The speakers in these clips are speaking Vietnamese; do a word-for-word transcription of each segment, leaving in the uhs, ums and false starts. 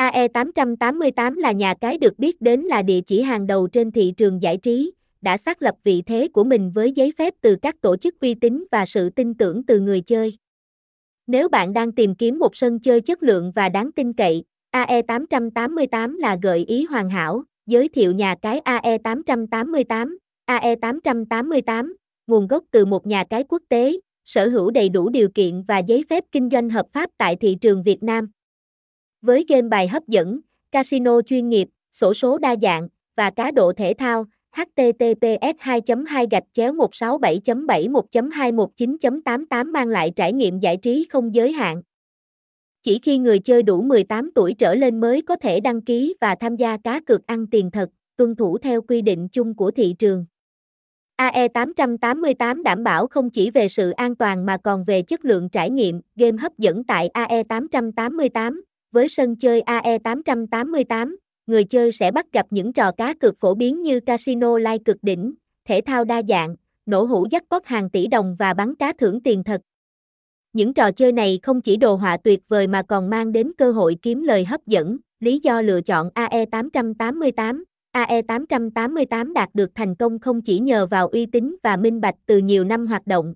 A E tám tám tám là nhà cái được biết đến là địa chỉ hàng đầu trên thị trường giải trí, đã xác lập vị thế của mình với giấy phép từ các tổ chức uy tín và sự tin tưởng từ người chơi. Nếu bạn đang tìm kiếm một sân chơi chất lượng và đáng tin cậy, A E tám tám tám là gợi ý hoàn hảo. Giới thiệu nhà cái A E tám tám tám. A E tám tám tám, nguồn gốc từ một nhà cái quốc tế, sở hữu đầy đủ điều kiện và giấy phép kinh doanh hợp pháp tại thị trường Việt Nam. Với game bài hấp dẫn, casino chuyên nghiệp, xổ số đa dạng và cá độ thể thao, H T T P S hai gạch chéo một sáu bảy bảy một bảy một chín tám tám mang lại trải nghiệm giải trí không giới hạn. Chỉ khi người chơi đủ mười tám tuổi trở lên mới có thể đăng ký và tham gia cá cược ăn tiền thật, tuân thủ theo quy định chung của thị trường. A E tám tám tám đảm bảo không chỉ về sự an toàn mà còn về chất lượng trải nghiệm game hấp dẫn tại A E tám tám tám. Với sân chơi A E tám tám tám, người chơi sẽ bắt gặp những trò cá cược phổ biến như casino live cực đỉnh, thể thao đa dạng, nổ hũ jackpot hàng tỷ đồng và bắn cá thưởng tiền thật. Những trò chơi này không chỉ đồ họa tuyệt vời mà còn mang đến cơ hội kiếm lời hấp dẫn. Lý do lựa chọn A E tám tám tám. A E tám tám tám đạt được thành công không chỉ nhờ vào uy tín và minh bạch từ nhiều năm hoạt động,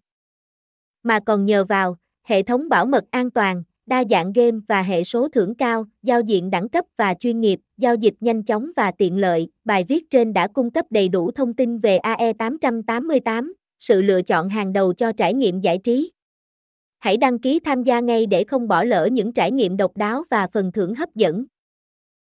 mà còn nhờ vào hệ thống bảo mật an toàn, đa dạng game và hệ số thưởng cao, giao diện đẳng cấp và chuyên nghiệp, giao dịch nhanh chóng và tiện lợi. Bài viết trên đã cung cấp đầy đủ thông tin về A E tám tám tám, sự lựa chọn hàng đầu cho trải nghiệm giải trí. Hãy đăng ký tham gia ngay để không bỏ lỡ những trải nghiệm độc đáo và phần thưởng hấp dẫn.